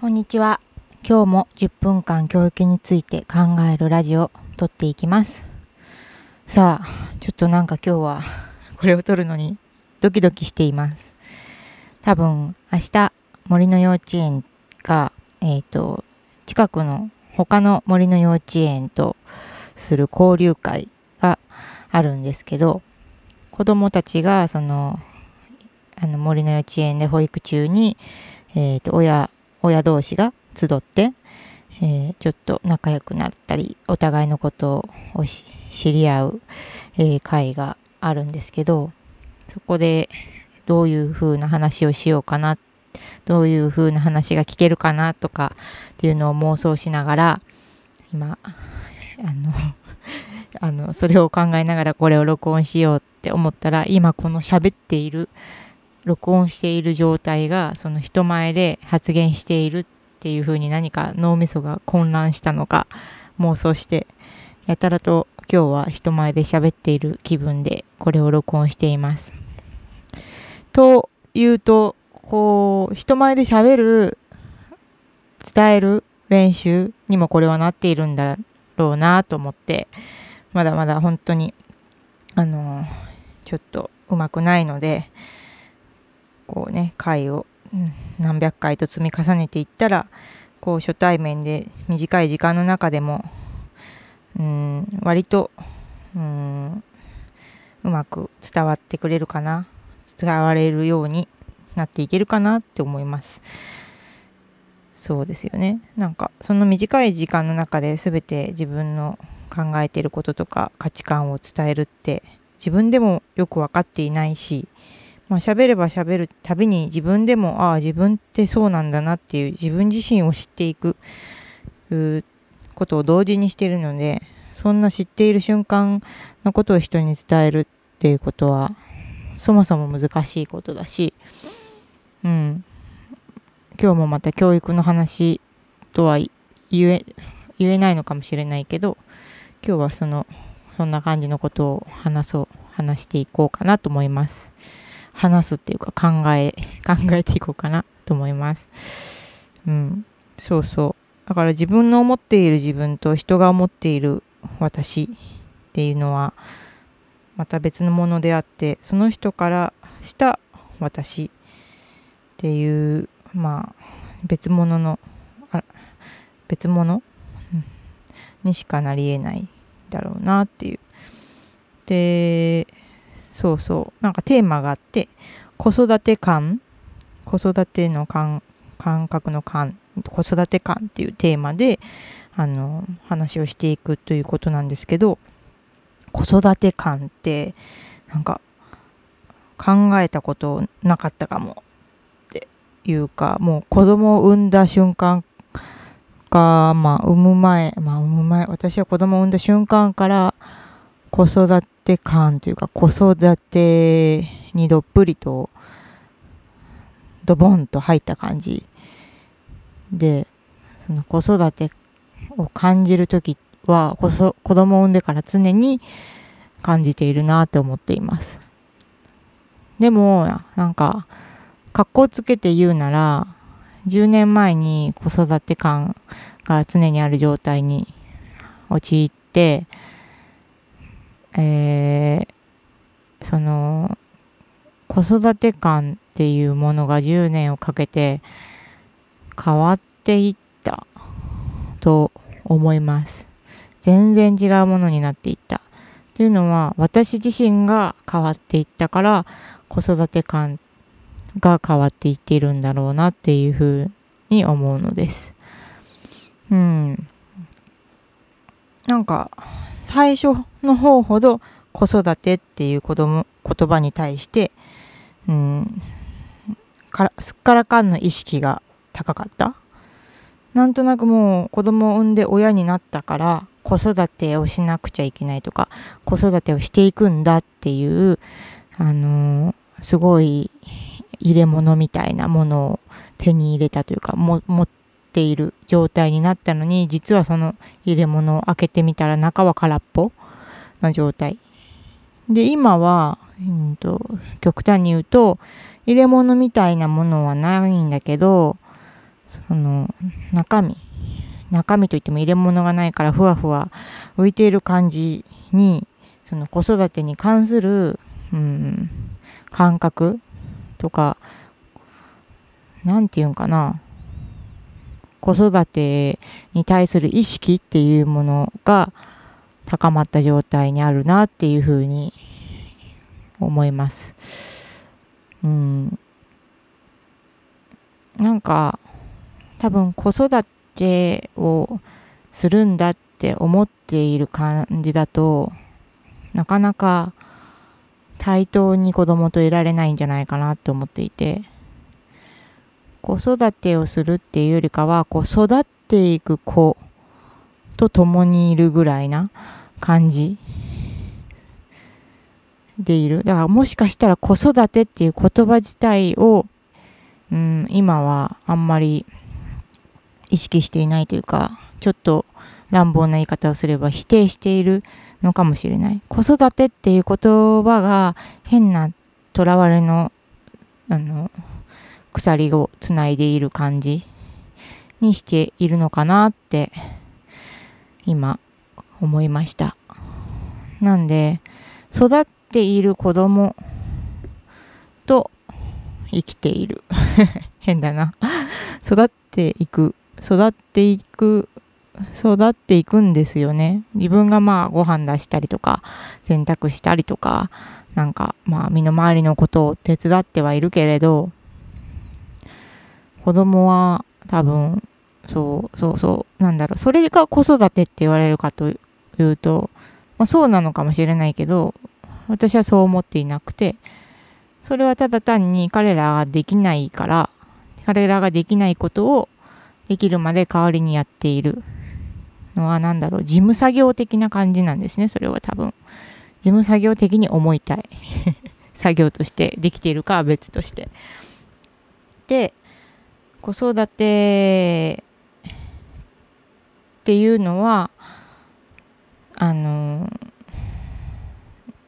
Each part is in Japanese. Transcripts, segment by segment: こんにちは。今日も10分間教育について考えるラジオを撮っていきます。さあ、ちょっとなんか今日はこれを撮るのにドキドキしています。多分明日森の幼稚園が、近くの他の森の幼稚園とする交流会があるんですけど、子どもたちがあの森の幼稚園で保育中に、親同士が集って、ちょっと仲良くなったりお互いのことを知り合う、会があるんですけど、そこでどういう風な話をしようかな、どういう風な話が聞けるかなとかっていうのを妄想しながら今それを考えながらこれを録音しようって思ったら、今この喋っている録音している状態がその人前で発言しているっていう風に何か脳みそが混乱したのか妄想して、やたらと今日は人前で喋っている気分でこれを録音しています。というと、こう人前で喋る、伝える練習にもこれはなっているんだろうなと思って、まだまだ本当にちょっとうまくないので、こうね、回を何百回と積み重ねていったら、こう初対面で短い時間の中でも割とうまく伝わってくれるかな、伝われるようになっていけるかなって思います。そうですよね。なんかその短い時間の中で全て自分の考えていることとか価値観を伝えるって自分でもよく分かっていないし、喋れば喋るたびに自分でも自分ってそうなんだなっていう自分自身を知っていくことを同時にしているので、そんな知っている瞬間のことを人に伝えるっていうことはそもそも難しいことだし、今日もまた教育の話とは言えないのかもしれないけど、今日はそんな感じのことを話していこうかなと思います。話すっていうか考えていこうかなと思います。そうそう。だから自分の思っている自分と人が思っている私っていうのはまた別のものであって、その人からした私っていう別物にしかなり得ないだろうなっていう。で、そうそう、なんかテーマがあって、子育て観っていうテーマで話をしていくということなんですけど、子育て観ってなんか考えたことなかったかもっていうか、もう子供を産んだ瞬間か、産む前、私は子供を産んだ瞬間から子育て感というか、子育てにどっぷりとドボンと入った感じで、その子育てを感じるときは子供を産んでから常に感じているなって思っています。でもなんか格好つけて言うなら、10年前に子育て感が常にある状態に陥って、その子育て観っていうものが10年をかけて変わっていったと思います。全然違うものになっていった。というのは、私自身が変わっていったから子育て観が変わっていっているんだろうなっていうふうに思うのです。なんか最初の方ほど子育てっていう言葉に対して、すっからかんの意識が高かった。なんとなくもう子供を産んで親になったから子育てをしなくちゃいけないとか、子育てをしていくんだっていう、すごい入れ物みたいなものを手に入れたというか、持っている状態になったのに、実はその入れ物を開けてみたら中は空っぽな状態で、今は、極端に言うと入れ物みたいなものはないんだけど、その中身といっても入れ物がないからふわふわ浮いている感じに、その子育てに関する、感覚とか、なんていうんかな、子育てに対する意識っていうものが高まった状態にあるなっていうふうに思います。なんか多分子育てをするんだって思っている感じだと、なかなか対等に子供といられないんじゃないかなと思っていて、子育てをするっていうよりかは、こう育っていく子と共にいるぐらいな感じでいる。だからもしかしたら子育てっていう言葉自体を、今はあんまり意識していないというか、ちょっと乱暴な言い方をすれば否定しているのかもしれない。子育てっていう言葉が変なとらわれの、鎖をつないでいる感じにしているのかなって今思いました。なんで育っている子供と生きている変だな育っていくんですよね。自分がまあご飯出したりとか洗濯したりとか、なんかまあ身の回りのことを手伝ってはいるけれど、子供は多分それが子育てって言われるかというと、まあ、そうなのかもしれないけど、私はそう思っていなくて、それはただ単に彼らができないことをできるまで代わりにやっているのは、事務作業的な感じなんですね。それは多分事務作業的に思いたい作業としてできているかは別として、で子育てっていうのは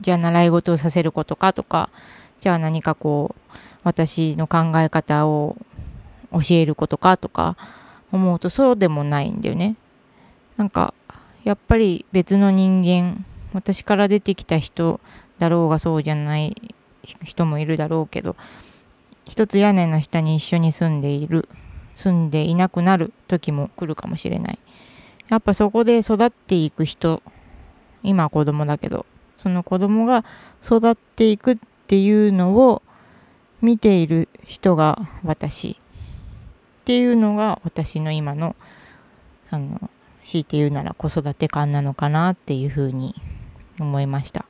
じゃあ習い事をさせることかとか、じゃあ何かこう私の考え方を教えることかとか思うと、そうでもないんだよね。なんかやっぱり別の人間、私から出てきた人だろうがそうじゃない人もいるだろうけど、一つ屋根の下に一緒に住んでいなくなる時も来るかもしれない。やっぱそこで育っていく人、今は子供だけど、その子供が育っていくっていうのを見ている人が私っていうのが、私の今の強いて言うなら子育て感なのかなっていうふうに思いました。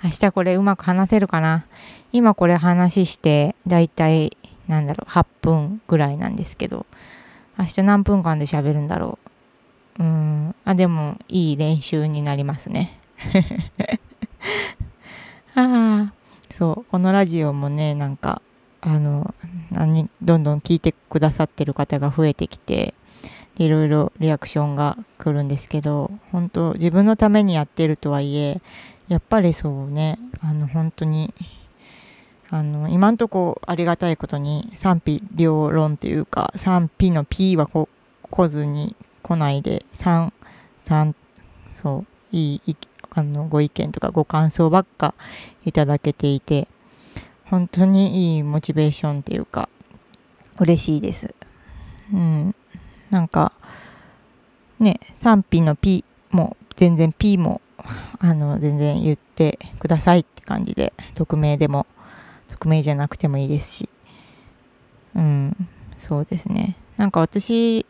明日これうまく話せるかな。今これ話してだいたい8分ぐらいなんですけど、明日何分間で喋るんだろう。でもいい練習になりますねそう、このラジオもね、なんかどんどん聞いてくださってる方が増えてきて、いろいろリアクションが来るんですけど、本当自分のためにやってるとはいえ、やっぱりそうね、本当に今んとこありがたいことに賛否両論というか、賛否の P は来ずに来ないで、ご意見とかご感想ばっかいただけていて、本当にいいモチベーションっていうか嬉しいです。なんかね、賛否の P も全然 P も全然言ってくださいって感じで、匿名じゃなくてもいいですし、そうですね。なんか私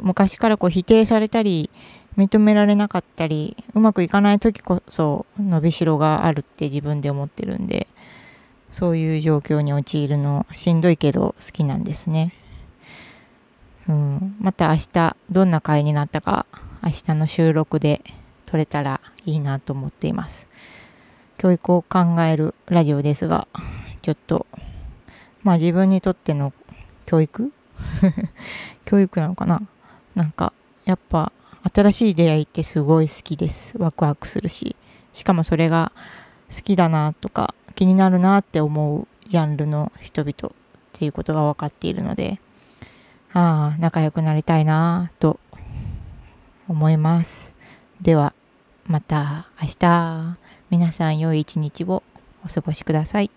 昔から否定されたり認められなかったり、うまくいかない時こそ伸びしろがあるって自分で思ってるんで、そういう状況に陥るのしんどいけど好きなんですね。また明日どんな回になったか、明日の収録で撮れたらいいなと思っています。教育を考えるラジオですが、ちょっと自分にとっての教育なのかな。なんかやっぱ新しい出会いってすごい好きです。ワクワクするし、しかもそれが好きだなとか気になるなって思うジャンルの人々っていうことが分かっているので、ああ、仲良くなりたいなと思います。ではまた明日、皆さん良い一日をお過ごしください。